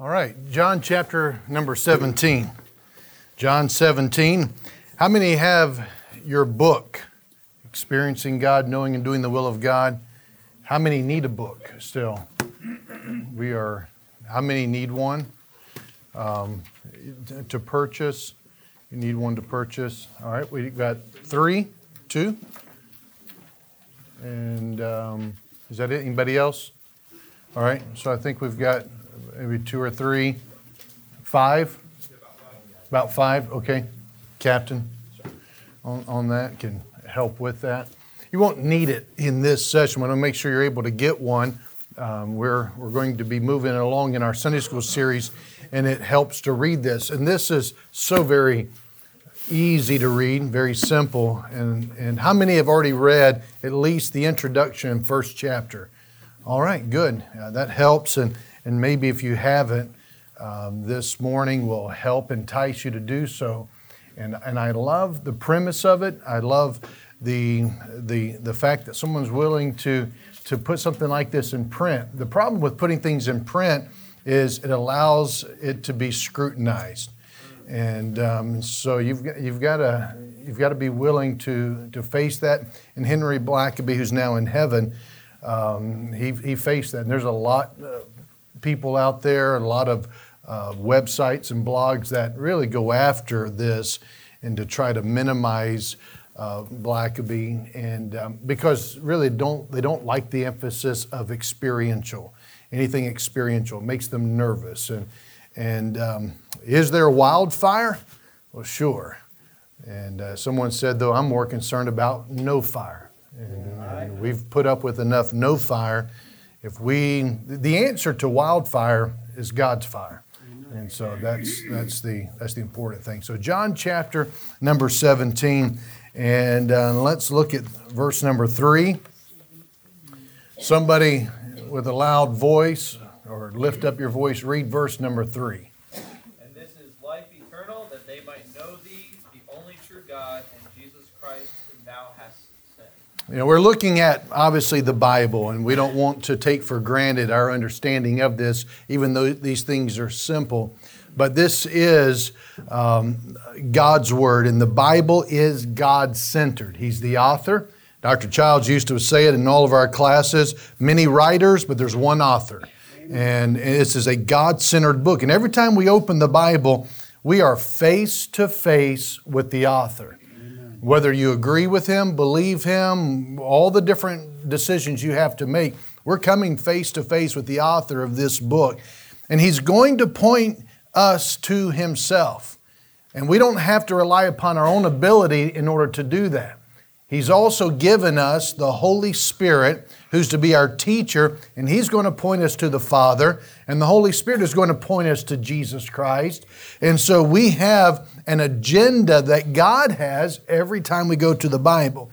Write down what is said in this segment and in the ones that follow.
All right, John chapter number 17. John 17. How many have your book, Experiencing God, Knowing and Doing the Will of God? How many need a book still? How many need one to purchase? You need one to purchase. All right, we've got two. And is that it? Anybody else? All right, so I think we've got maybe two or three, five? About five, okay. Captain on that can help with that. You won't need it in this session. We want to make sure you're able to get one. We're going to be moving along in our Sunday school series, and it helps to read this. And this is so very easy to read, very simple. And how many have already read at least the introduction, first chapter? All right, good. That helps. And maybe if you haven't, this morning will help entice you to do so. And I love the premise of it. I love the fact that someone's willing to put something like this in print. The problem with putting things in print is it allows it to be scrutinized, and so you've got to be willing to face that. And Henry Blackaby, who's now in heaven, he faced that. And there's a lot of people out there, a lot of websites and blogs that really go after this and to try to minimize Blackaby, and because really they don't like the emphasis of experiential. Anything experiential makes them nervous. And is there a wildfire? Well, sure. And someone said, though, I'm more concerned about no fire. And we've put up with enough no fire. The answer to wildfire is God's fire. And so that's the important thing. So John chapter number 17. And let's look at verse number 3. Somebody with a loud voice, or lift up your voice, read verse number 3. And this is life eternal, that they might know thee, the only true God, and Jesus Christ, whom thou hast sent. You know, we're looking at, obviously, the Bible, and we don't want to take for granted our understanding of this, even though these things are simple. But this is God's Word, and the Bible is God-centered. He's the author. Dr. Childs used to say it in all of our classes, many writers, but there's one author. And this is a God-centered book. And every time we open the Bible, we are face-to-face with the author. Amen. Whether you agree with him, believe him, all the different decisions you have to make, we're coming face-to-face with the author of this book. And he's going to point us to himself. And we don't have to rely upon our own ability in order to do that. He's also given us the Holy Spirit, who's to be our teacher, and he's going to point us to the Father, and the Holy Spirit is going to point us to Jesus Christ. And so we have an agenda that God has every time we go to the Bible.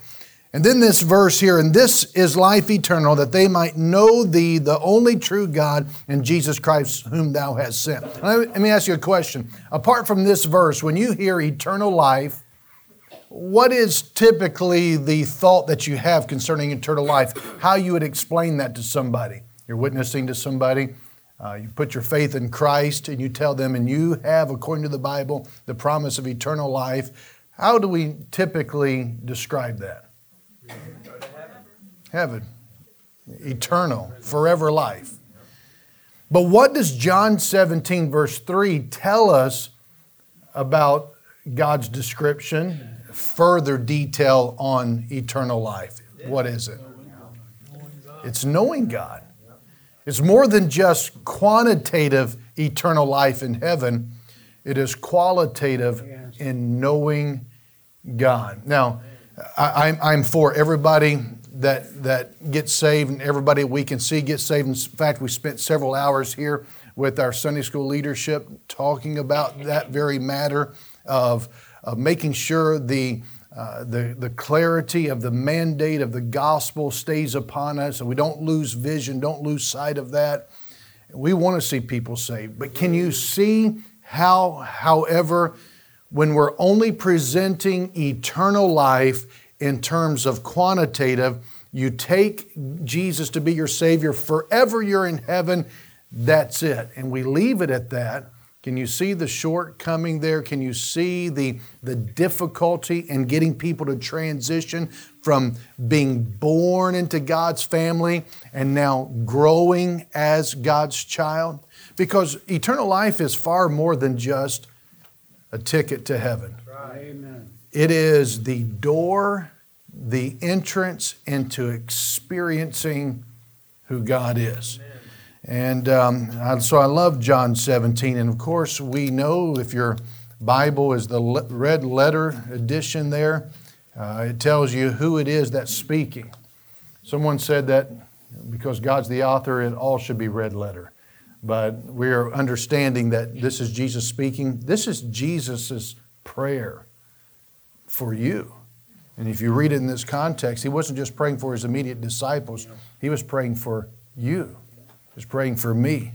And then this verse here, and this is life eternal, that they might know thee, the only true God, and Jesus Christ, whom thou hast sent. Let me ask you a question. Apart from this verse, when you hear eternal life, what is typically the thought that you have concerning eternal life? How you would explain that to somebody? You're witnessing to somebody. You put your faith in Christ, and you tell them, and you have, according to the Bible, the promise of eternal life. How do we typically describe that? Heaven, eternal, forever life. But what does John 17 verse 3 tell us about God's description, further detail on eternal life? What is it? It's knowing God. It's more than just quantitative eternal life in heaven. It is qualitative in knowing God. Now, I'm for everybody that gets saved, and everybody we can see gets saved. In fact, we spent several hours here with our Sunday school leadership talking about that very matter of making sure the clarity of the mandate of the gospel stays upon us, and we don't lose vision, don't lose sight of that. We want to see people saved, but can you see how, however, when we're only presenting eternal life in terms of quantitative, you take Jesus to be your Savior forever, you're in heaven, that's it. And we leave it at that. Can you see the shortcoming there? Can you see the difficulty in getting people to transition from being born into God's family and now growing as God's child? Because eternal life is far more than just a ticket to heaven. Amen. It is the door, the entrance into experiencing who God is. Amen. And so I love John 17. And of course, we know if your Bible is the red letter edition there, it tells you who it is that's speaking. Someone said that because God's the author, it all should be red letter. But we are understanding that this is Jesus speaking. This is Jesus' prayer for you. And if you read it in this context, he wasn't just praying for his immediate disciples. He was praying for you. He's praying for me.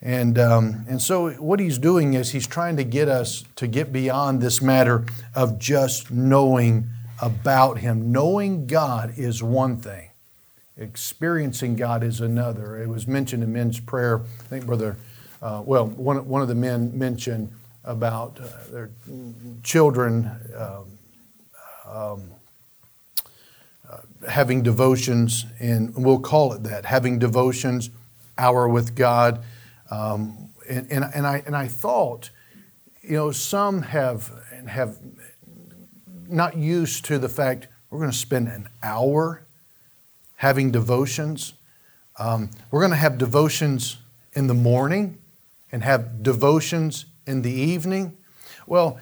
And so what he's doing is he's trying to get us to get beyond this matter of just knowing about him. Knowing God is one thing. Experiencing God is another. It was mentioned in men's prayer. I think one of the men mentioned about their children having devotions, and we'll call it that, having devotions, hour with God. And I thought, you know, some have not used to the fact we're going to spend an hour having devotions. We're going to have devotions in the morning and have devotions in the evening. Well,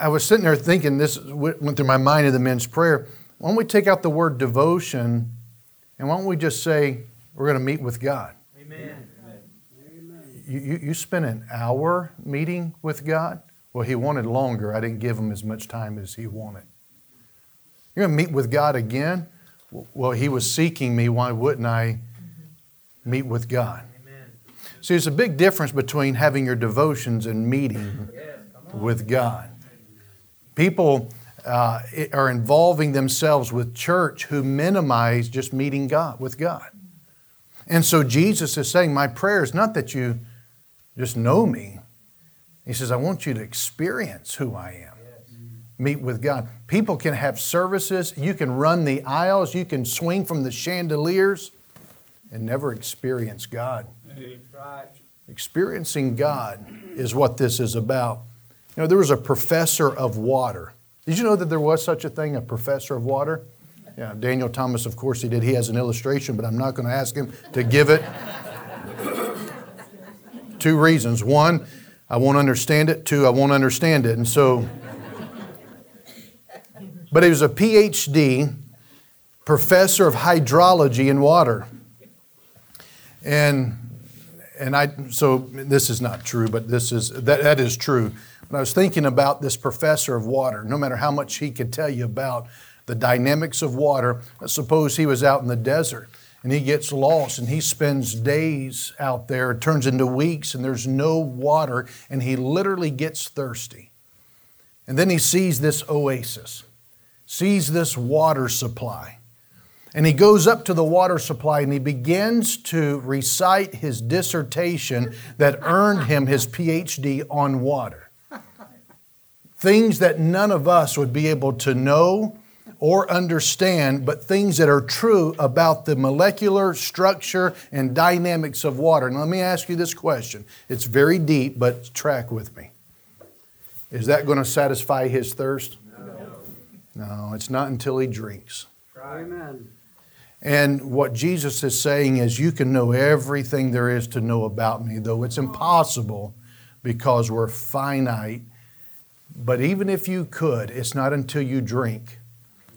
I was sitting there thinking, this went through my mind in the men's prayer, why don't we take out the word devotion and why don't we just say we're going to meet with God? Amen. You spent an hour meeting with God? Well, he wanted longer. I didn't give him as much time as he wanted. You're going to meet with God again? Well, he was seeking me. Why wouldn't I meet with God? Amen. See, there's a big difference between having your devotions and meeting with God. People are involving themselves with church who minimize just meeting God with God. And so Jesus is saying, my prayer is not that you just know me. He says, I want you to experience who I am. Meet with God. People can have services. You can run the aisles. You can swing from the chandeliers and never experience God. Experiencing God is what this is about. You know, there was a professor of water. Did you know that there was such a thing, a professor of water? Yeah, Daniel Thomas, of course he did. He has an illustration, but I'm not going to ask him to give it. 2 reasons. 1, I won't understand it. 2, I won't understand it. And so... But he was a Ph.D., professor of hydrology and water. So this is not true, but that is true. But I was thinking about this professor of water. No matter how much he could tell you about the dynamics of water, let's suppose he was out in the desert and he gets lost and he spends days out there. It turns into weeks and there's no water and he literally gets thirsty. And then he sees this oasis. Sees this water supply. And he goes up to the water supply and he begins to recite his dissertation that earned him his Ph.D. on water. Things that none of us would be able to know or understand, but things that are true about the molecular structure and dynamics of water. And let me ask you this question. It's very deep, but track with me. Is that going to satisfy his thirst? No, it's not until he drinks. Amen. And what Jesus is saying is you can know everything there is to know about me, though it's impossible because we're finite. But even if you could, it's not until you drink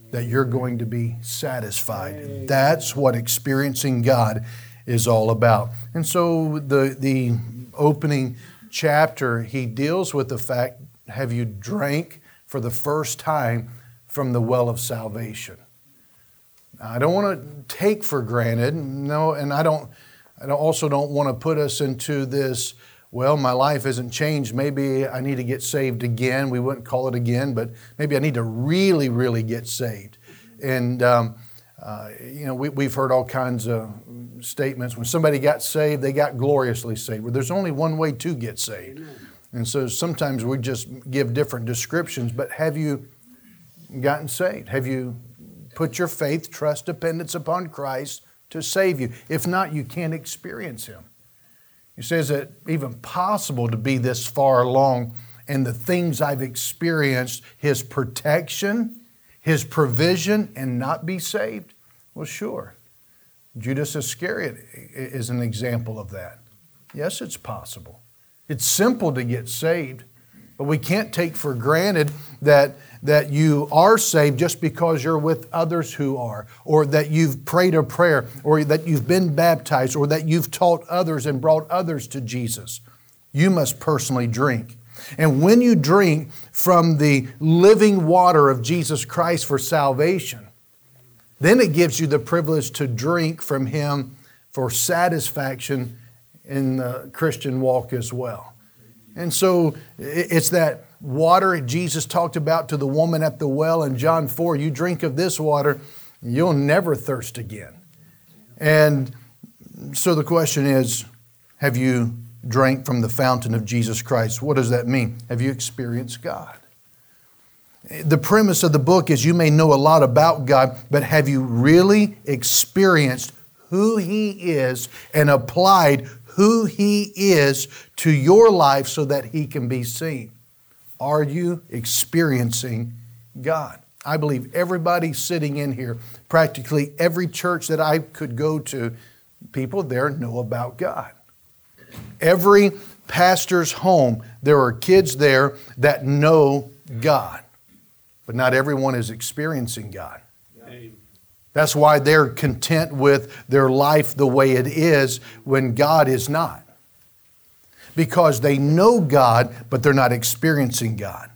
that you're going to be satisfied. That's what experiencing God is all about. And so the opening chapter, he deals with the fact, have you drank for the first time from the well of salvation? I don't want to take for granted, no, and I also don't want to put us into this, well, my life hasn't changed, maybe I need to get saved again. We wouldn't call it again, but maybe I need to really, really get saved. And We've heard all kinds of statements. When somebody got saved, they got gloriously saved. Well, there's only one way to get saved. And so sometimes we just give different descriptions, but have you gotten saved? Have you put your faith, trust, dependence upon Christ to save you? If not, you can't experience Him. He says, is it even possible to be this far along in the things I've experienced, His protection, His provision, and not be saved? Well, sure. Judas Iscariot is an example of that. Yes, it's possible. It's simple to get saved, but we can't take for granted that you are saved just because you're with others who are, or that you've prayed a prayer, or that you've been baptized, or that you've taught others and brought others to Jesus. You must personally drink. And when you drink from the living water of Jesus Christ for salvation, then it gives you the privilege to drink from Him for satisfaction in the Christian walk as well. And so it's that water Jesus talked about to the woman at the well in John 4. You drink of this water, you'll never thirst again. And so the question is, have you drank from the fountain of Jesus Christ? What does that mean? Have you experienced God? The premise of the book is you may know a lot about God, but have you really experienced who He is and applied who He is to your life so that He can be seen? Are you experiencing God? I believe everybody sitting in here, practically every church that I could go to, people there know about God. Every pastor's home, there are kids there that know God, but not everyone is experiencing God. Amen. That's why they're content with their life the way it is when God is not. Because they know God, but they're not experiencing God.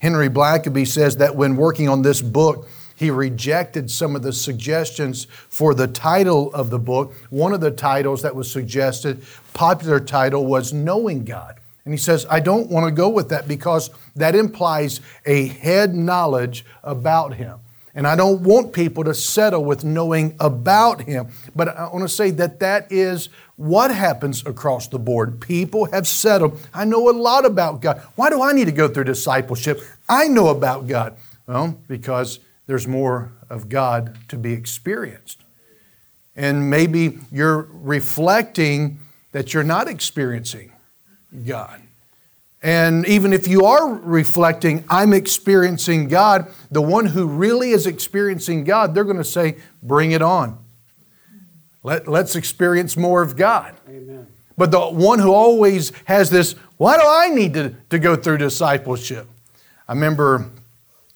Henry Blackaby says that when working on this book, he rejected some of the suggestions for the title of the book. One of the titles that was suggested, popular title, was Knowing God. And he says, I don't want to go with that because that implies a head knowledge about Him. And I don't want people to settle with knowing about Him. But I want to say that is what happens across the board. People have settled. I know a lot about God. Why do I need to go through discipleship? I know about God. Well, because there's more of God to be experienced. And maybe you're reflecting that you're not experiencing God. And even if you are reflecting, I'm experiencing God, the one who really is experiencing God, they're going to say, bring it on. Let's experience more of God. Amen. But the one who always has this, why do I need to go through discipleship? I remember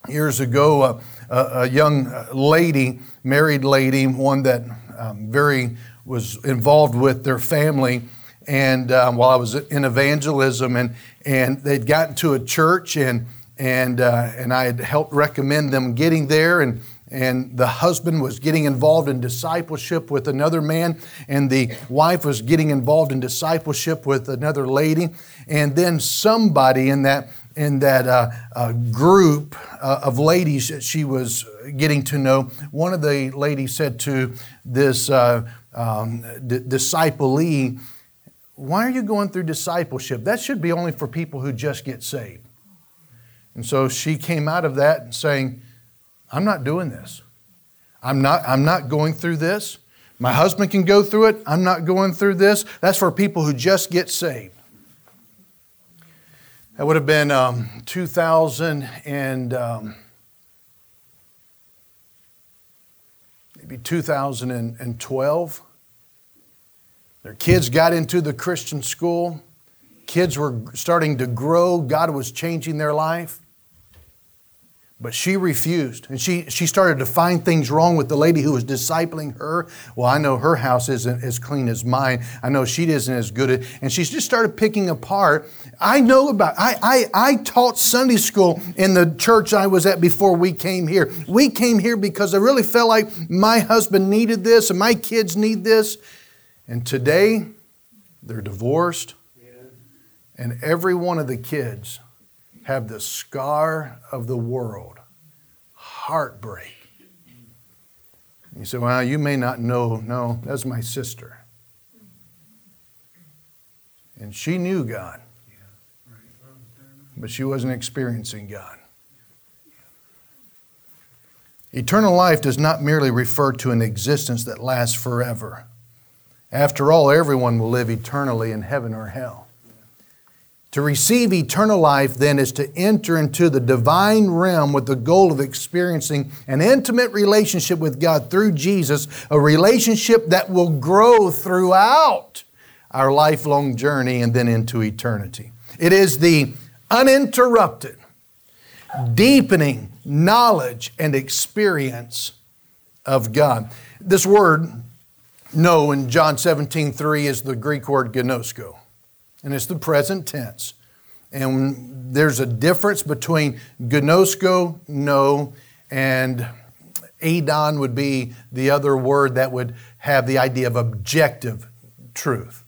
years ago, a young lady, married lady, one that was involved with their family, and while I was in evangelism, and they'd gotten to a church, and I had helped recommend them getting there, and the husband was getting involved in discipleship with another man, and the wife was getting involved in discipleship with another lady, and then somebody in that group of ladies that she was getting to know, one of the ladies said to this disciplee, why are you going through discipleship? That should be only for people who just get saved. And so she came out of that saying, I'm not doing this. I'm not going through this. My husband can go through it. I'm not going through this. That's for people who just get saved. That would have been 2000 and maybe 2012. Their kids got into the Christian school. Kids were starting to grow. God was changing their life. But she refused. And she started to find things wrong with the lady who was discipling her. Well, I know her house isn't as clean as mine. I know she isn't as good at, and she just started picking apart. I taught Sunday school in the church I was at before we came here. We came here because I really felt like my husband needed this and my kids need this. And today, they're divorced, and every one of the kids have the scar of the world, heartbreak. You say, well, you may not know. No, that's my sister. And she knew God, but she wasn't experiencing God. Eternal life does not merely refer to an existence that lasts forever. After all, everyone will live eternally in heaven or hell. To receive eternal life, then, is to enter into the divine realm with the goal of experiencing an intimate relationship with God through Jesus, a relationship that will grow throughout our lifelong journey and then into eternity. It is the uninterrupted, deepening knowledge and experience of God. This word, know, in John 17:3 is the Greek word gnosko, and it's the present tense. And there's a difference between gnosko, know, and adon would be the other word that would have the idea of objective truth.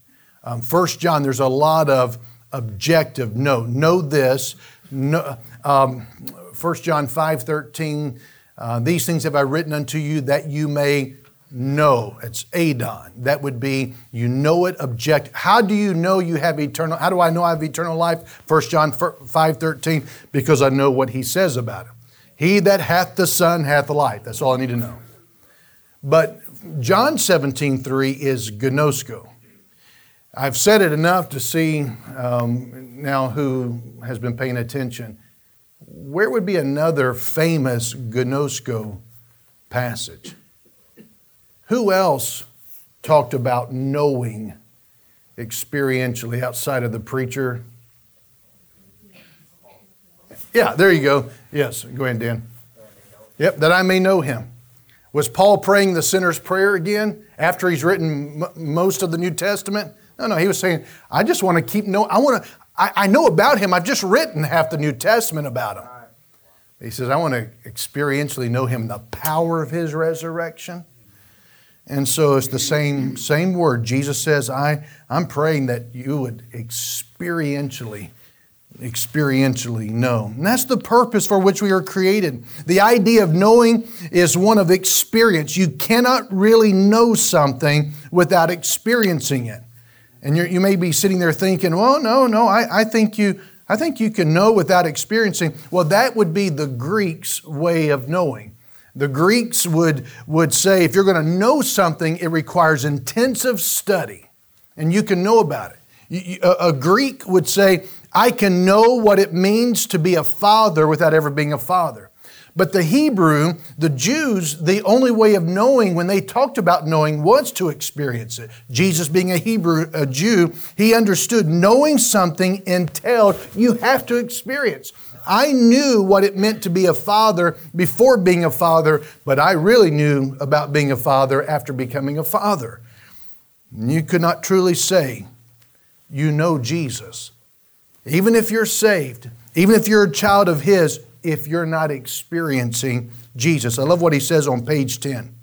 1 John, there's a lot of objective know this, know, 1 John 5:13, these things have I written unto you that you may know. It's adon. That would be, you know it object. How do you know you have eternal? How do I know I have eternal life? 1 John 5:13, because I know what he says about it. He that hath the Son hath life. That's all I need to know. But John 17:3 is gnosko. I've said it enough to see now who has been paying attention. Where would be another famous gnosko passage? Who else talked about knowing experientially outside of the preacher? Yeah, there you go. Yes, go ahead, Dan. Yep, that I may know him. Was Paul praying the sinner's prayer again after he's written most of the New Testament? No, he was saying, I just want to keep knowing. I know about him. I've just written half the New Testament about him. He says, I want to experientially know him, the power of his resurrection. And so it's the same word. Jesus says, I'm praying that you would experientially know. And that's the purpose for which we are created. The idea of knowing is one of experience. You cannot really know something without experiencing it. And you may be sitting there thinking, well, no, I think you can know without experiencing. Well, that would be the Greeks' way of knowing. The Greeks would say, if you're going to know something, it requires intensive study, and you can know about it. A Greek would say, I can know what it means to be a father without ever being a father. But the Hebrew, the Jews, the only way of knowing when they talked about knowing was to experience it. Jesus being a Jew, he understood knowing something entailed you have to experience. I knew what it meant to be a father before being a father, but I really knew about being a father after becoming a father. You could not truly say you know Jesus. Even if you're saved, even if you're a child of his, if you're not experiencing Jesus. I love what he says on page 10.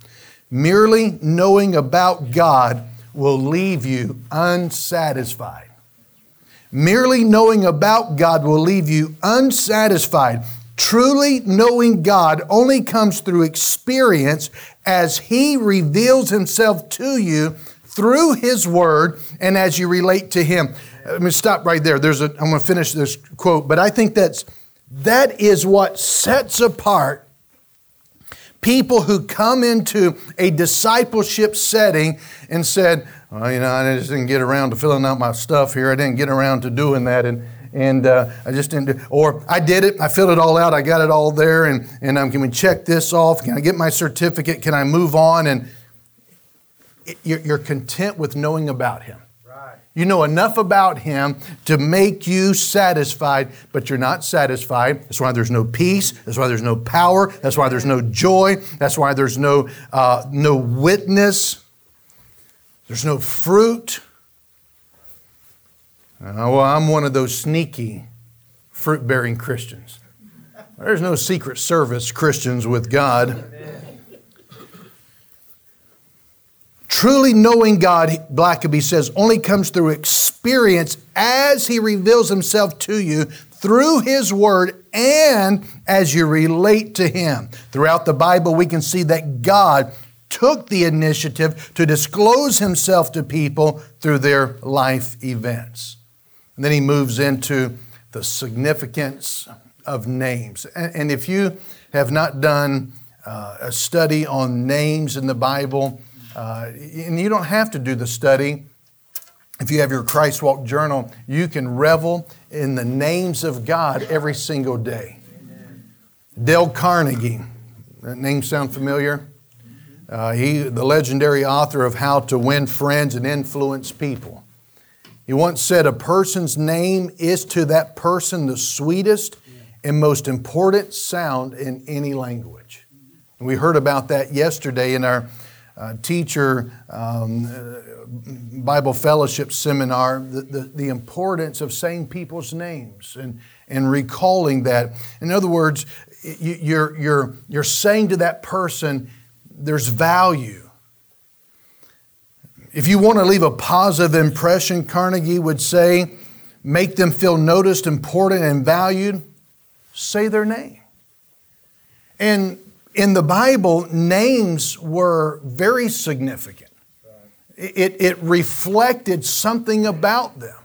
Merely knowing about God will leave you unsatisfied. Merely knowing about God will leave you unsatisfied. Truly knowing God only comes through experience as he reveals himself to you through his word and as you relate to him. Let me stop right there. I'm going to finish this quote, but I think that is what sets apart people who come into a discipleship setting and said, well, I just didn't get around to filling out my stuff here. I didn't get around to doing that. And I just didn't do, or I did it. I filled it all out. I got it all there. And can we check this off? Can I get my certificate? Can I move on? And you're content with knowing about him. You know enough about him to make you satisfied, but you're not satisfied. That's why there's no peace. That's why there's no power. That's why there's no joy. That's why there's no witness. There's no fruit. Well, I'm one of those sneaky fruit-bearing Christians. There's no secret service Christians with God. Amen. Truly knowing God, Blackaby says, only comes through experience as he reveals himself to you through his word and as you relate to him. Throughout the Bible, we can see that God took the initiative to disclose himself to people through their life events. And then he moves into the significance of names. And if you have not done a study on names in the Bible, and you don't have to do the study, if you have your Christ Walk journal, you can revel in the names of God every single day. Amen. Dale Carnegie, that name sound familiar? He, the legendary author of How to Win Friends and Influence People. He once said, "A person's name is to that person the sweetest and most important sound in any language." And we heard about that yesterday in our teacher Bible fellowship seminar, the importance of saying people's names and recalling that. In other words, you're saying to that person, there's value. If you want to leave a positive impression, Carnegie would say, make them feel noticed, important, and valued, say their name. And in the Bible, names were very significant. It reflected something about them,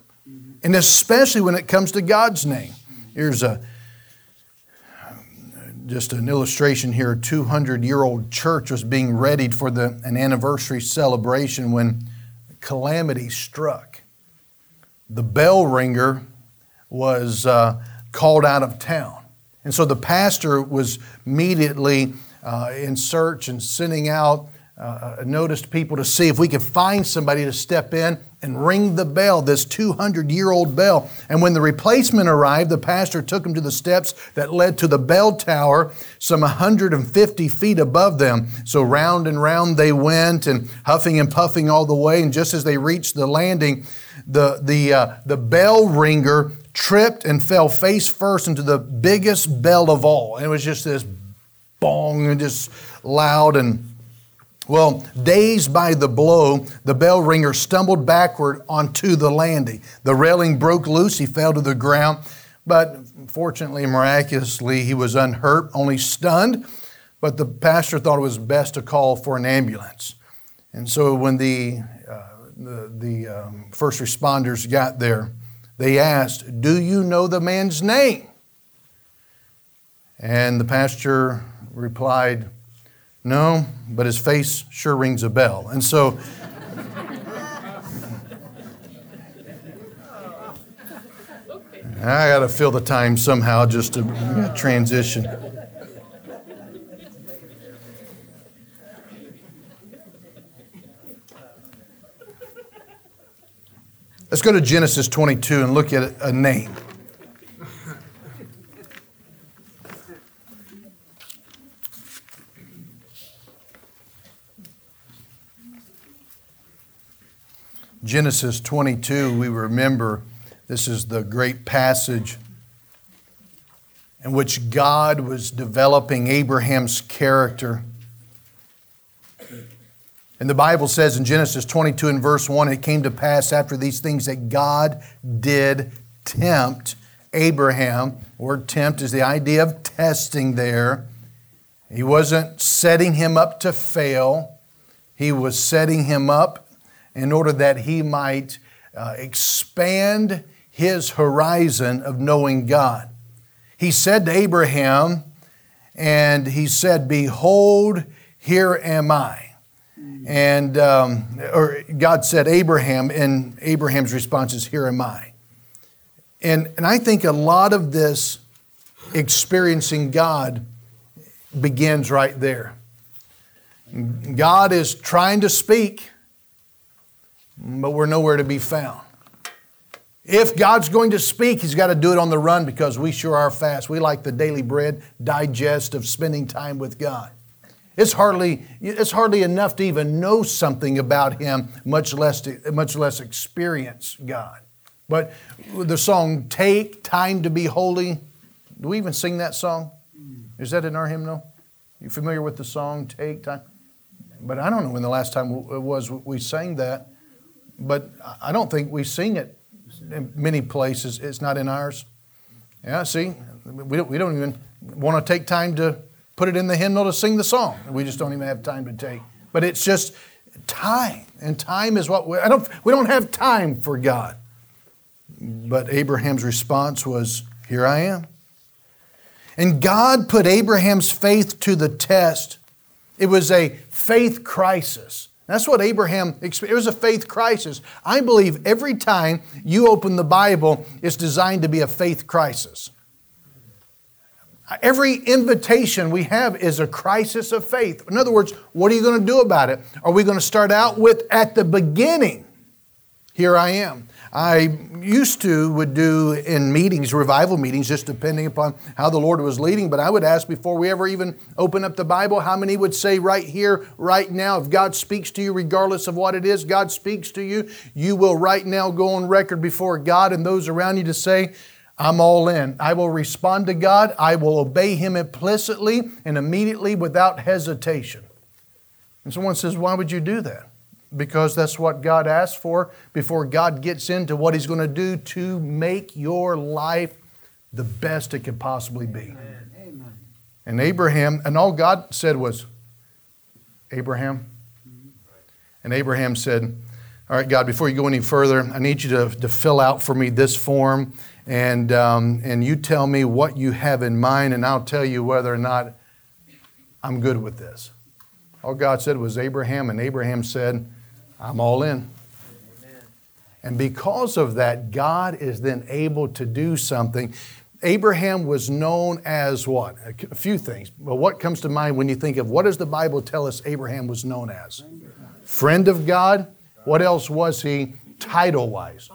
and especially when it comes to God's name. Here's just an illustration here. A 200-year-old church was being readied for an anniversary celebration when calamity struck. The bell ringer was called out of town. And so the pastor was immediately in search and sending out notice to people to see if we could find somebody to step in and ring the bell, this 200-year-old bell. And when the replacement arrived, the pastor took him to the steps that led to the bell tower, some 150 feet above them. So round and round they went, and huffing and puffing all the way. And just as they reached the landing, the bell ringer tripped and fell face first into the biggest bell of all. And it was just this bong, and just loud. And well, dazed by the blow, the bell ringer stumbled backward onto the landing. The railing broke loose. He fell to the ground. But fortunately, miraculously, he was unhurt, only stunned. But the pastor thought it was best to call for an ambulance. And so when the first responders got there, they asked, "Do you know the man's name?" And the pastor replied, "No, but his face sure rings a bell." And so I got to fill the time somehow just to transition. Let's go to Genesis 22 and look at a name. Genesis 22, we remember this is the great passage in which God was developing Abraham's character. And the Bible says in Genesis 22 and verse 1, "It came to pass after these things that God did tempt Abraham." The word tempt is the idea of testing there. He wasn't setting him up to fail. He was setting him up in order that he might expand his horizon of knowing God. He said to Abraham, and he said, "Behold, here am I." And or God said, "Abraham," and Abraham's response is, "Here am I." And I think a lot of this experiencing God begins right there. God is trying to speak, but we're nowhere to be found. If God's going to speak, He's got to do it on the run, because we sure are fast. We like the daily bread digest of spending time with God. It's hardly enough to even know something about Him, much less experience God. But the song, "Take Time to Be Holy," do we even sing that song? Is that in our hymnal? You familiar with the song, "Take Time"? But I don't know when the last time it was we sang that. But I don't think we sing it in many places. It's not in ours. Yeah, see, we don't even want to take time to put it in the hymnal to sing the song. We just don't even have time to take But it's just time. And time is what we don't have time for God. But Abraham's response was, here I am. And God put Abraham's faith to the test. It was a faith crisis. That's what Abraham experienced. It was a faith crisis. I believe every time you open the Bible, it's designed to be a faith crisis. Every invitation we have is a crisis of faith. In other words, what are you going to do about it? Are we going to start out with, at the beginning, here I am? I used to would do in meetings, revival meetings, just depending upon how the Lord was leading, but I would ask before we ever even open up the Bible, how many would say right here, right now, if God speaks to you, regardless of what it is, God speaks to you, you will right now go on record before God and those around you to say, I'm all in. I will respond to God. I will obey Him implicitly and immediately without hesitation. And someone says, why would you do that? Because that's what God asked for before God gets into what He's going to do to make your life the best it could possibly be. Amen. And Abraham, and all God said was, Abraham. And Abraham said, all right, God, before you go any further, I need you to fill out for me this form and you tell me what you have in mind and I'll tell you whether or not I'm good with this. All God said was Abraham, and Abraham said, I'm all in. Amen. And because of that, God is then able to do something. Abraham was known as what? A few things. But what comes to mind when you think of what does the Bible tell us Abraham was known as? Friend of God. What else was he title-wise?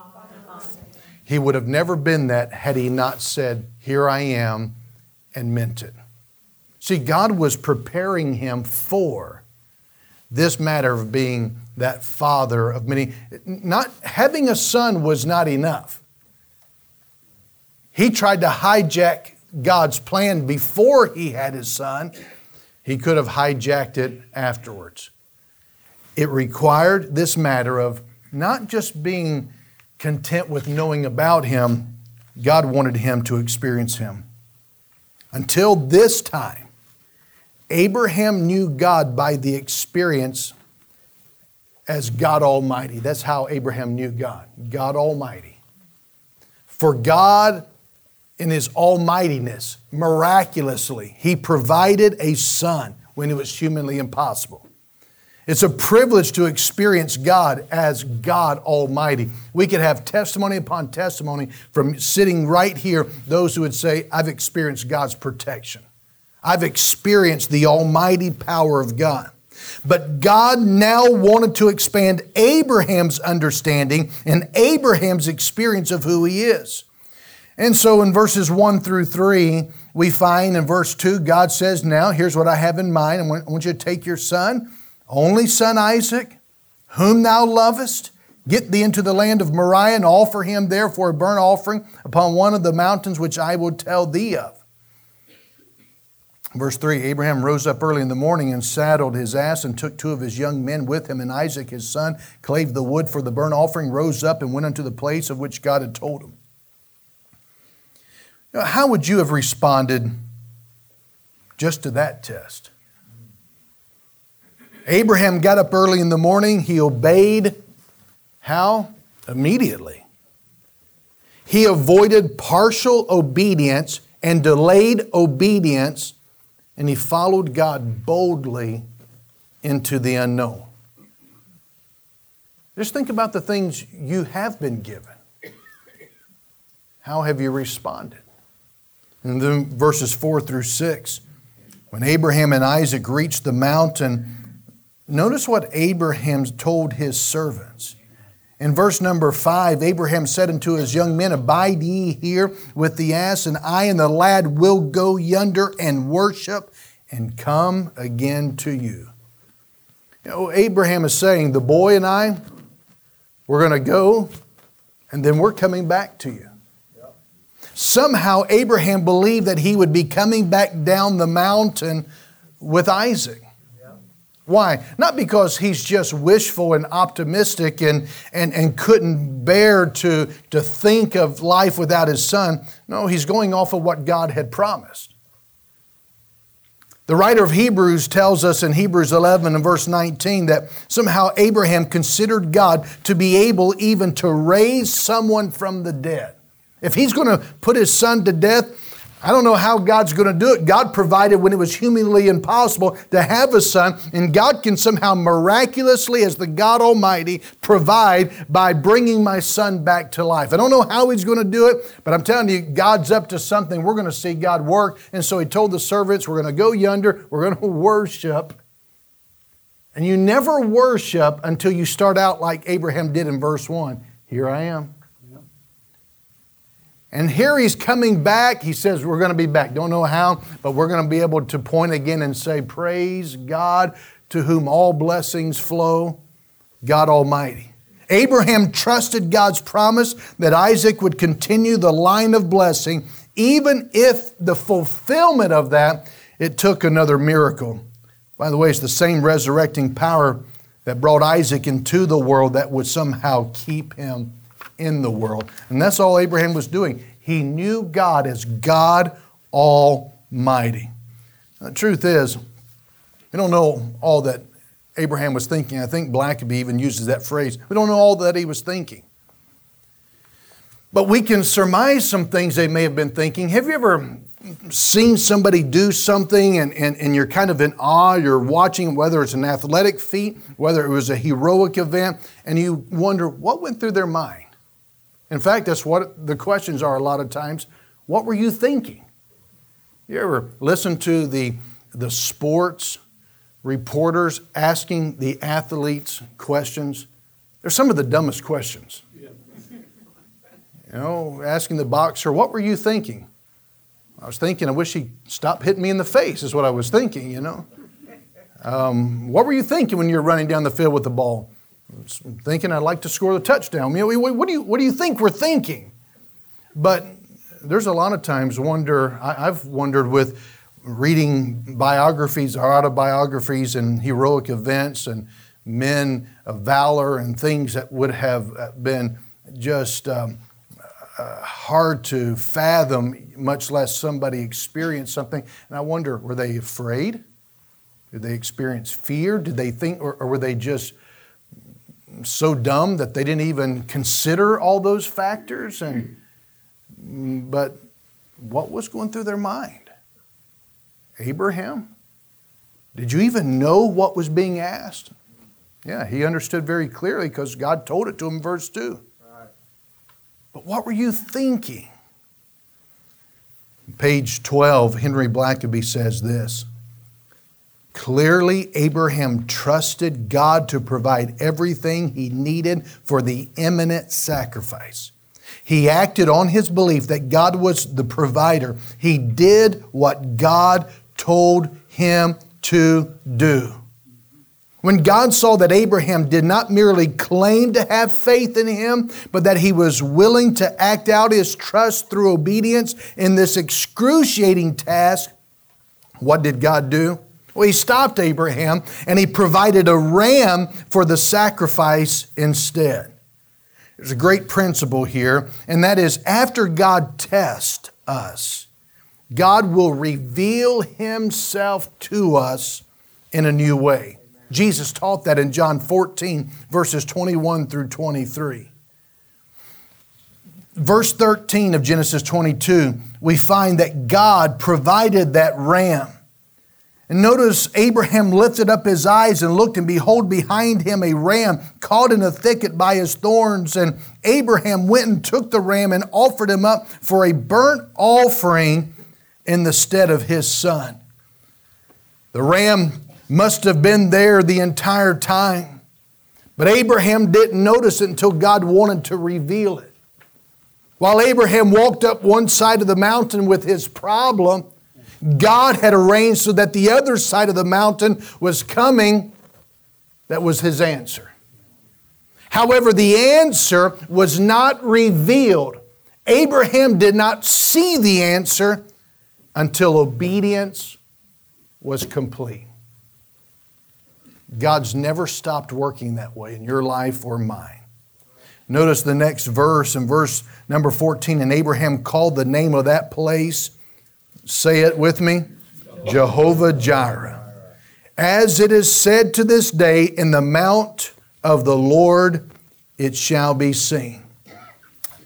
He would have never been that had he not said, here I am, and meant it. See, God was preparing him for this matter of being that father of many. Not having a son was not enough. He tried to hijack God's plan before he had his son. He could have hijacked it afterwards. It required this matter of not just being content with knowing about him. God wanted him to experience him. Until this time, Abraham knew God by the experience as God Almighty. That's how Abraham knew God, God Almighty. For God, in His almightiness, miraculously, He provided a son when it was humanly impossible. It's a privilege to experience God as God Almighty. We could have testimony upon testimony from sitting right here, those who would say, I've experienced God's protection. I've experienced the almighty power of God. But God now wanted to expand Abraham's understanding and Abraham's experience of who he is. And so in verses 1-3, we find in verse 2, God says, now, here's what I have in mind. I want you to take your son, only son Isaac, whom thou lovest, get thee into the land of Moriah and offer him there for a burnt offering upon one of the mountains which I will tell thee of. Verse 3, Abraham rose up early in the morning and saddled his ass and took two of his young men with him. And Isaac, his son, clave the wood for the burnt offering, rose up and went unto the place of which God had told him. Now, how would you have responded just to that test? Abraham got up early in the morning. He obeyed. How? Immediately. He avoided partial obedience and delayed obedience. And he followed God boldly into the unknown. Just think about the things you have been given. How have you responded? And then verses 4-6, when Abraham and Isaac reached the mountain, notice what Abraham told his servants. In verse number 5, Abraham said unto his young men, abide ye here with the ass, and I and the lad will go yonder and worship and come again to you. You know, Abraham is saying, the boy and I, we're going to go, and then we're coming back to you. Yep. Somehow Abraham believed that he would be coming back down the mountain with Isaac. Why? Not because he's just wishful and optimistic and couldn't bear to think of life without his son. No, he's going off of what God had promised. The writer of Hebrews tells us in Hebrews 11 and verse 19 that somehow Abraham considered God to be able even to raise someone from the dead. If he's going to put his son to death, I don't know how God's going to do it. God provided when it was humanly impossible to have a son, and God can somehow miraculously, as the God Almighty, provide by bringing my son back to life. I don't know how he's going to do it, but I'm telling you, God's up to something. We're going to see God work. And so he told the servants, we're going to go yonder, we're going to worship. And you never worship until you start out like Abraham did in verse 1. Here I am. And here he's coming back. He says, we're going to be back. Don't know how, but we're going to be able to point again and say, praise God to whom all blessings flow, God Almighty. Abraham trusted God's promise that Isaac would continue the line of blessing, even if the fulfillment of that, it took another miracle. By the way, it's the same resurrecting power that brought Isaac into the world that would somehow keep him in the world. And that's all Abraham was doing. He knew God as God Almighty. The truth is, we don't know all that Abraham was thinking. I think Blackaby even uses that phrase. We don't know all that he was thinking. But we can surmise some things they may have been thinking. Have you ever seen somebody do something and you're kind of in awe, you're watching, whether it's an athletic feat, whether it was a heroic event, and you wonder what went through their mind? In fact, that's what the questions are a lot of times. What were you thinking? You ever listen to the sports reporters asking the athletes questions? They're some of the dumbest questions. You know, asking the boxer, what were you thinking? I was thinking, I wish he'd stop hitting me in the face is what I was thinking, you know. What were you thinking when you were running down the field with the ball? I'm thinking I'd like to score the touchdown. You know, what do you think we're thinking? But there's a lot of times I've wondered with reading biographies or autobiographies and heroic events and men of valor and things that would have been just hard to fathom, much less somebody experienced something. And I wonder, were they afraid? Did they experience fear? Did they think, or were they just so dumb that they didn't even consider all those factors? But what was going through their mind? Abraham, did you even know what was being asked? Yeah, he understood very clearly because God told it to him in verse 2. Right. But what were you thinking? Page 12, Henry Blackaby says this. Clearly, Abraham trusted God to provide everything he needed for the imminent sacrifice. He acted on his belief that God was the provider. He did what God told him to do. When God saw that Abraham did not merely claim to have faith in him, but that he was willing to act out his trust through obedience in this excruciating task, what did God do? Well, he stopped Abraham and he provided a ram for the sacrifice instead. There's a great principle here, and that is after God tests us, God will reveal himself to us in a new way. Jesus taught that in John 14, verses 21 through 23. Verse 13 of Genesis 22, we find that God provided that ram. And notice Abraham lifted up his eyes and looked, and behold, behind him a ram caught in a thicket by his thorns. And Abraham went and took the ram and offered him up for a burnt offering in the stead of his son. The ram must have been there the entire time, but Abraham didn't notice it until God wanted to reveal it. While Abraham walked up one side of the mountain with his problem, God had arranged so that the other side of the mountain was coming. That was his answer. However, the answer was not revealed. Abraham did not see the answer until obedience was complete. God's never stopped working that way in your life or mine. Notice the next verse, in verse number 14, and Abraham called the name of that place. Say it with me. Jehovah-Jireh. As it is said to this day, in the mount of the Lord it shall be seen.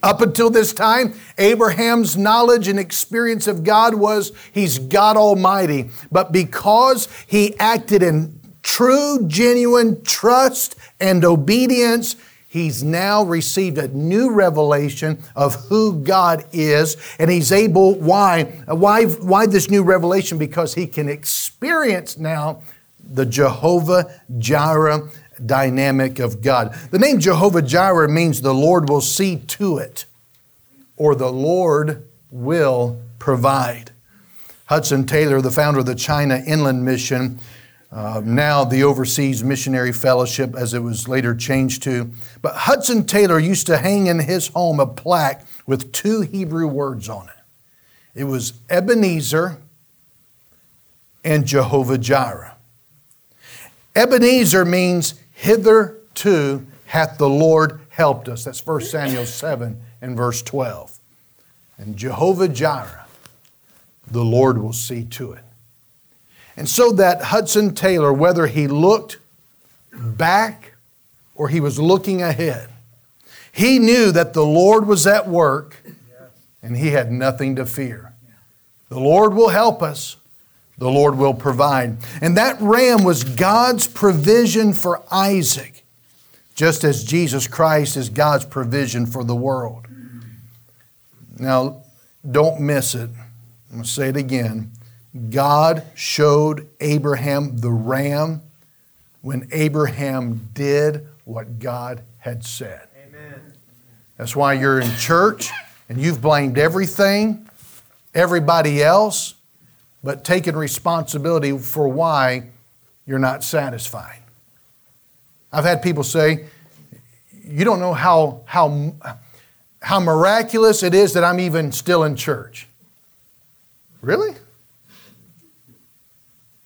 Up until this time, Abraham's knowledge and experience of God was He's God Almighty. But because he acted in true, genuine trust and obedience, he's now received a new revelation of who God is, and he's able, why this new revelation? Because he can experience now the Jehovah-Jireh dynamic of God. The name Jehovah-Jireh means the Lord will see to it, or the Lord will provide. Hudson Taylor, the founder of the China Inland Mission, now the Overseas Missionary Fellowship, as it was later changed to. But Hudson Taylor used to hang in his home a plaque with two Hebrew words on it. It was Ebenezer and Jehovah-Jireh. Ebenezer means hitherto hath the Lord helped us. That's 1 Samuel 7 and verse 12. And Jehovah-Jireh, the Lord will see to it. And so that Hudson Taylor, whether he looked back or he was looking ahead, he knew that the Lord was at work and he had nothing to fear. The Lord will help us. The Lord will provide. And that ram was God's provision for Isaac, just as Jesus Christ is God's provision for the world. Now, don't miss it. I'm going to say it again. God showed Abraham the ram when Abraham did what God had said. Amen. That's why you're in church and you've blamed everything, everybody else, but taking responsibility for why you're not satisfied. I've had people say, you don't know how miraculous it is that I'm even still in church. Really?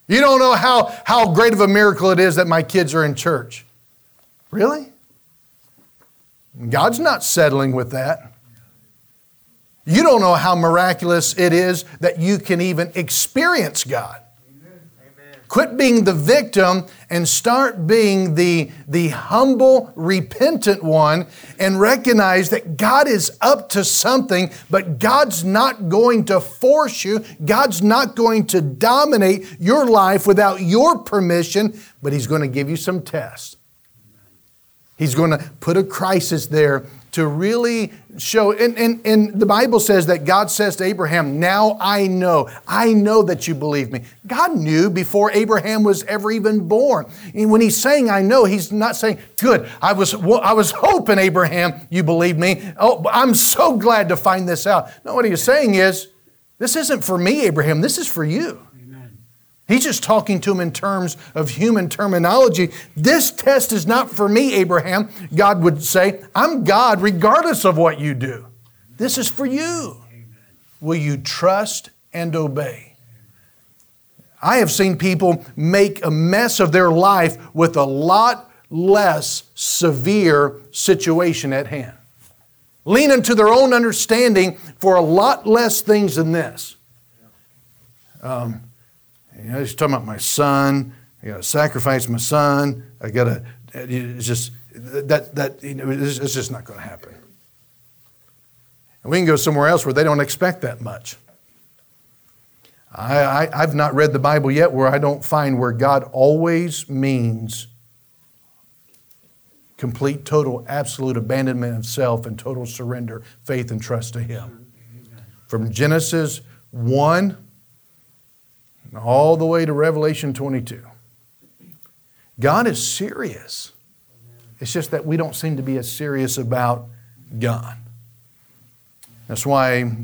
You don't know how great of a miracle it is that my kids are in church. Really? God's not settling with that. You don't know how miraculous it is that you can even experience God. Amen. Quit being the victim and start being the humble, repentant one, and recognize that God is up to something, but God's not going to force you. God's not going to dominate your life without your permission, but He's going to give you some tests. He's going to put a crisis there to really show, and the Bible says that God says to Abraham, now I know that you believe me. God knew before Abraham was ever even born. And when He's saying I know, He's not saying, good, I was hoping, Abraham, you believe me. Oh, I'm so glad to find this out. No, what He's saying is, this isn't for me, Abraham, this is for you. Amen. He's just talking to him in terms of human terminology. This test is not for me, Abraham. God would say, I'm God regardless of what you do. This is for you. Amen. Will you trust and obey? Amen. I have seen people make a mess of their life with a lot less severe situation at hand. Lean into their own understanding for a lot less things than this. You know, he's talking about my son. I got to sacrifice my son. I got to. It's just that. You know, it's just not going to happen. And we can go somewhere else where they don't expect that much. I've not read the Bible yet where I don't find where God always means complete, total, absolute abandonment of self and total surrender, faith, and trust to Him. From Genesis 1. All the way to Revelation 22. God is serious. It's just that we don't seem to be as serious about God. That's why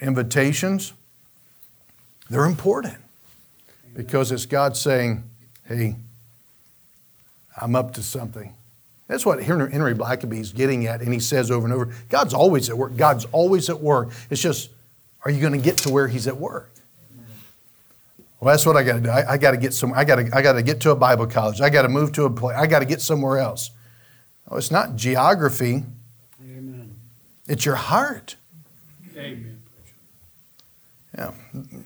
invitations, they're important. Because it's God saying, hey, I'm up to something. That's what Henry Blackaby is getting at, and he says over and over, God's always at work. God's always at work. It's just, are you going to get to where He's at work? Well, that's what I got to do. I got to get somewhere. I got to get to a Bible college. I got to move to a place. I got to get somewhere else. Oh, it's not geography. Amen. It's your heart. Amen. Yeah.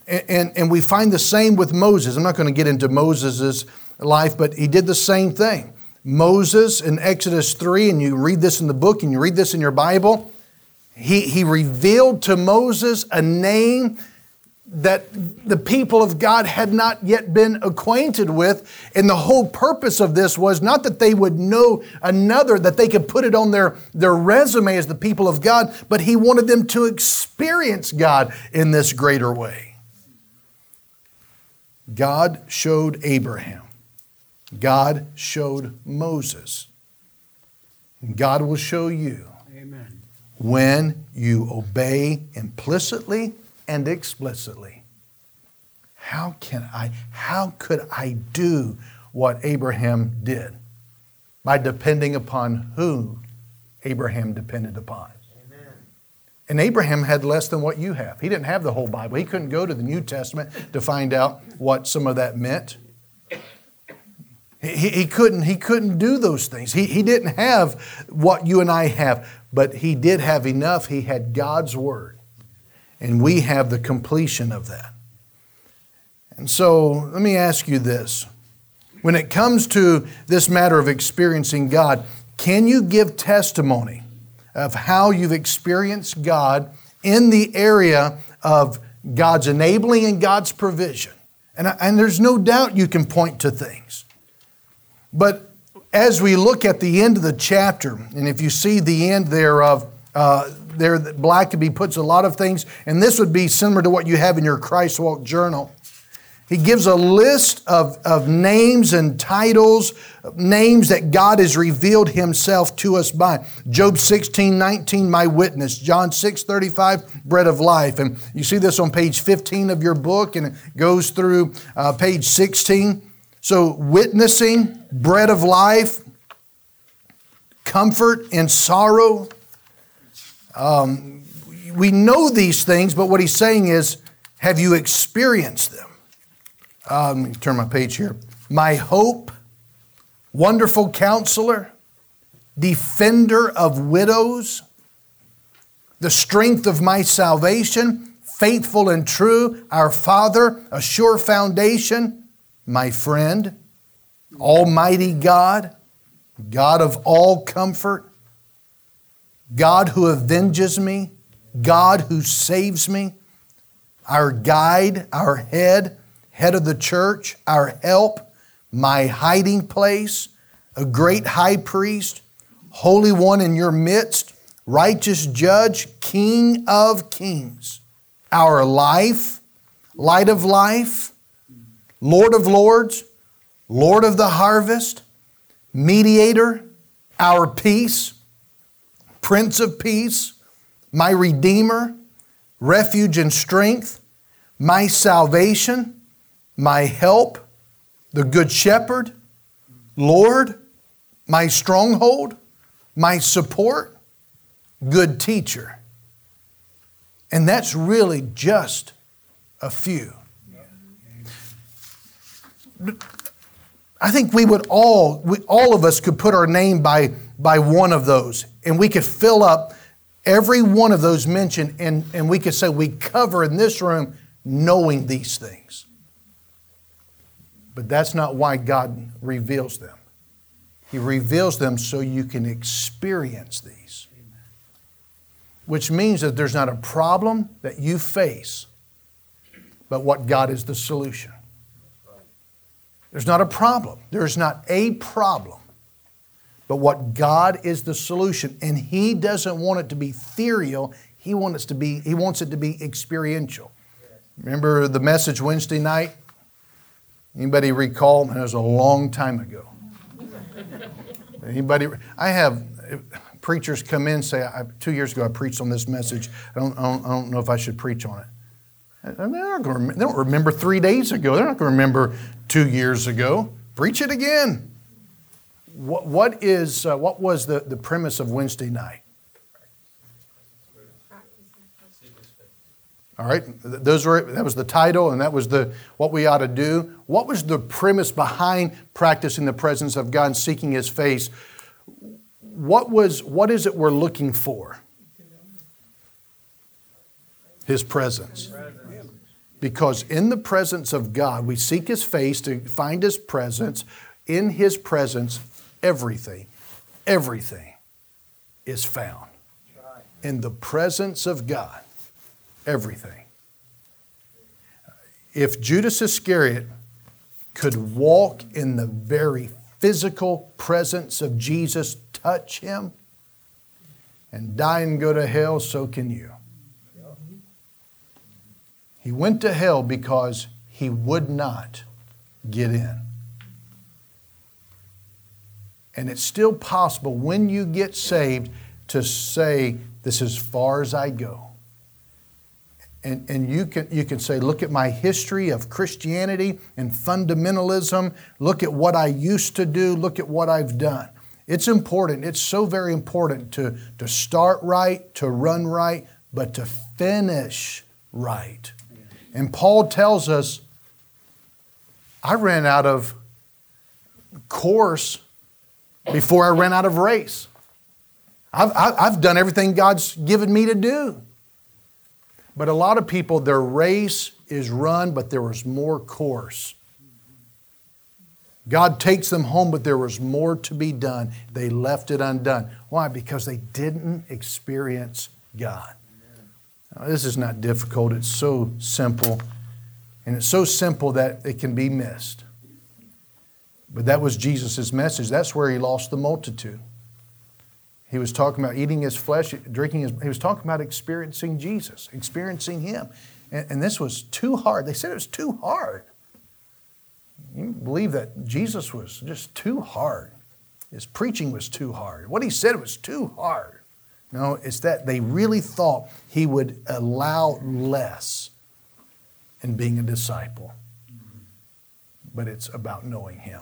And we find the same with Moses. I'm not going to get into Moses' life, but he did the same thing. Moses in Exodus 3, and you read this in the book and you read this in your Bible, he revealed to Moses a name that the people of God had not yet been acquainted with. And the whole purpose of this was not that they would know another, that they could put it on their resume as the people of God, but he wanted them to experience God in this greater way. God showed Abraham. God showed Moses. God will show you. Amen. When you obey implicitly and explicitly. How could I do what Abraham did? By depending upon who Abraham depended upon. Amen. And Abraham had less than what you have. He didn't have the whole Bible. He couldn't go to the New Testament to find out what some of that meant. He couldn't do those things. He didn't have what you and I have, but he did have enough. He had God's word. And we have the completion of that. And so let me ask you this. When it comes to this matter of experiencing God, can you give testimony of how you've experienced God in the area of God's enabling and God's provision? And there's no doubt you can point to things. But as we look at the end of the chapter, and if you see the end thereof, there Blackaby puts a lot of things, and this would be similar to what you have in your Christ Walk journal. He gives a list of names and titles, names that God has revealed himself to us by. Job 16:19, my witness. John 6:35, bread of life. And you see this on page 15 of your book, and it goes through page 16. So witnessing, bread of life, comfort and sorrow. We know these things, but what he's saying is, have you experienced them? Let me turn my page here. My hope, wonderful counselor, defender of widows, the strength of my salvation, faithful and true, our Father, a sure foundation, my friend, almighty God, God of all comfort, God who avenges me, God who saves me, our guide, our head of the church, our help, my hiding place, a great high priest, holy one in your midst, righteous judge, king of kings, our life, light of life, Lord of lords, Lord of the harvest, mediator, our peace, Prince of Peace, my Redeemer, refuge and strength, my salvation, my help, the Good Shepherd, Lord, my stronghold, my support, good teacher. And that's really just a few. I think all of us could put our name by one of those. And we could fill up every one of those mentioned, and we could say we cover in this room knowing these things. But that's not why God reveals them. He reveals them so you can experience these. Which means that there's not a problem that you face, but what God is the solution. There's not a problem. There's not a problem. But what God is the solution, and He doesn't want it to be ethereal. He wants it to be experiential. Remember the message Wednesday night? Anybody recall? It was a long time ago. Anybody? I have preachers come in and say, 2 years ago I preached on this message. I don't know if I should preach on it. They don't remember 3 days ago. They're not going to remember 2 years ago. Preach it again. What was the premise of Wednesday night? All right, that was the title, and that was what we ought to do. What was the premise behind practicing the presence of God and seeking His face? What is it we're looking for? His presence. because in the presence of God, we seek His face to find His presence. In His presence, everything is found. In the presence of God, everything. If Judas Iscariot could walk in the very physical presence of Jesus, touch Him, and die and go to hell, so can you. He went to hell because he would not get in. And it's still possible when you get saved to say, this is as far as I go. And you can say, look at my history of Christianity and fundamentalism. Look at what I used to do. Look at what I've done. It's important. It's so very important to start right, to run right, but to finish right. And Paul tells us, I ran out of course before I ran out of race. I've done everything God's given me to do. But a lot of people, their race is run, but there was more course. God takes them home, but there was more to be done. They left it undone. Why? Because they didn't experience God. Now, this is not difficult. It's so simple. And it's so simple that it can be missed. But that was Jesus' message. That's where He lost the multitude. He was talking about eating His flesh, drinking His... He was talking about experiencing Jesus, experiencing Him. And this was too hard. They said it was too hard. You believe that Jesus was just too hard. His preaching was too hard. What He said was too hard. No, it's that they really thought He would allow less in being a disciple. But it's about knowing Him.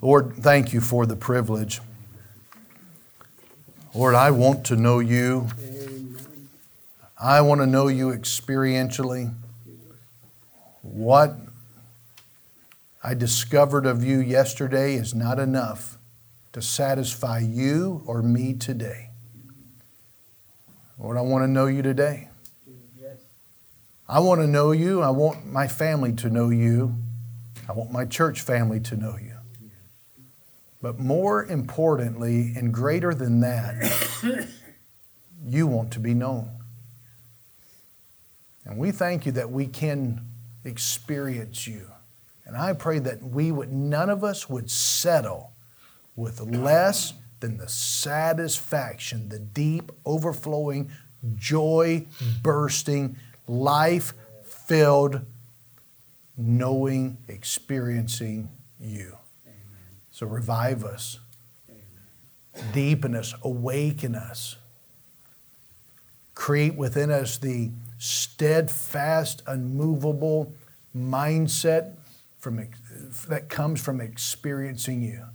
Lord, thank You for the privilege. Lord, I want to know You. I want to know You experientially. What I discovered of You yesterday is not enough to satisfy You or me today. Lord, I want to know You today. I want to know You. I want my family to know You. I want my church family to know You. But more importantly and greater than that, You want to be known. And we thank You that we can experience You. And I pray that we would, none of us would settle with less than the satisfaction, the deep, overflowing, joy-bursting, life-filled, knowing, experiencing You. So revive us, deepen us, awaken us, create within us the steadfast, unmovable mindset that comes from experiencing You.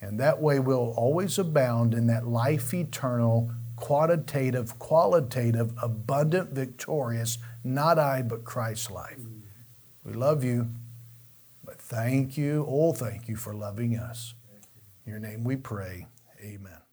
And that way we'll always abound in that life eternal, quantitative, qualitative, abundant, victorious, not I, but Christ's life. We love You. But thank You, thank You for loving us. In Your name we pray, amen.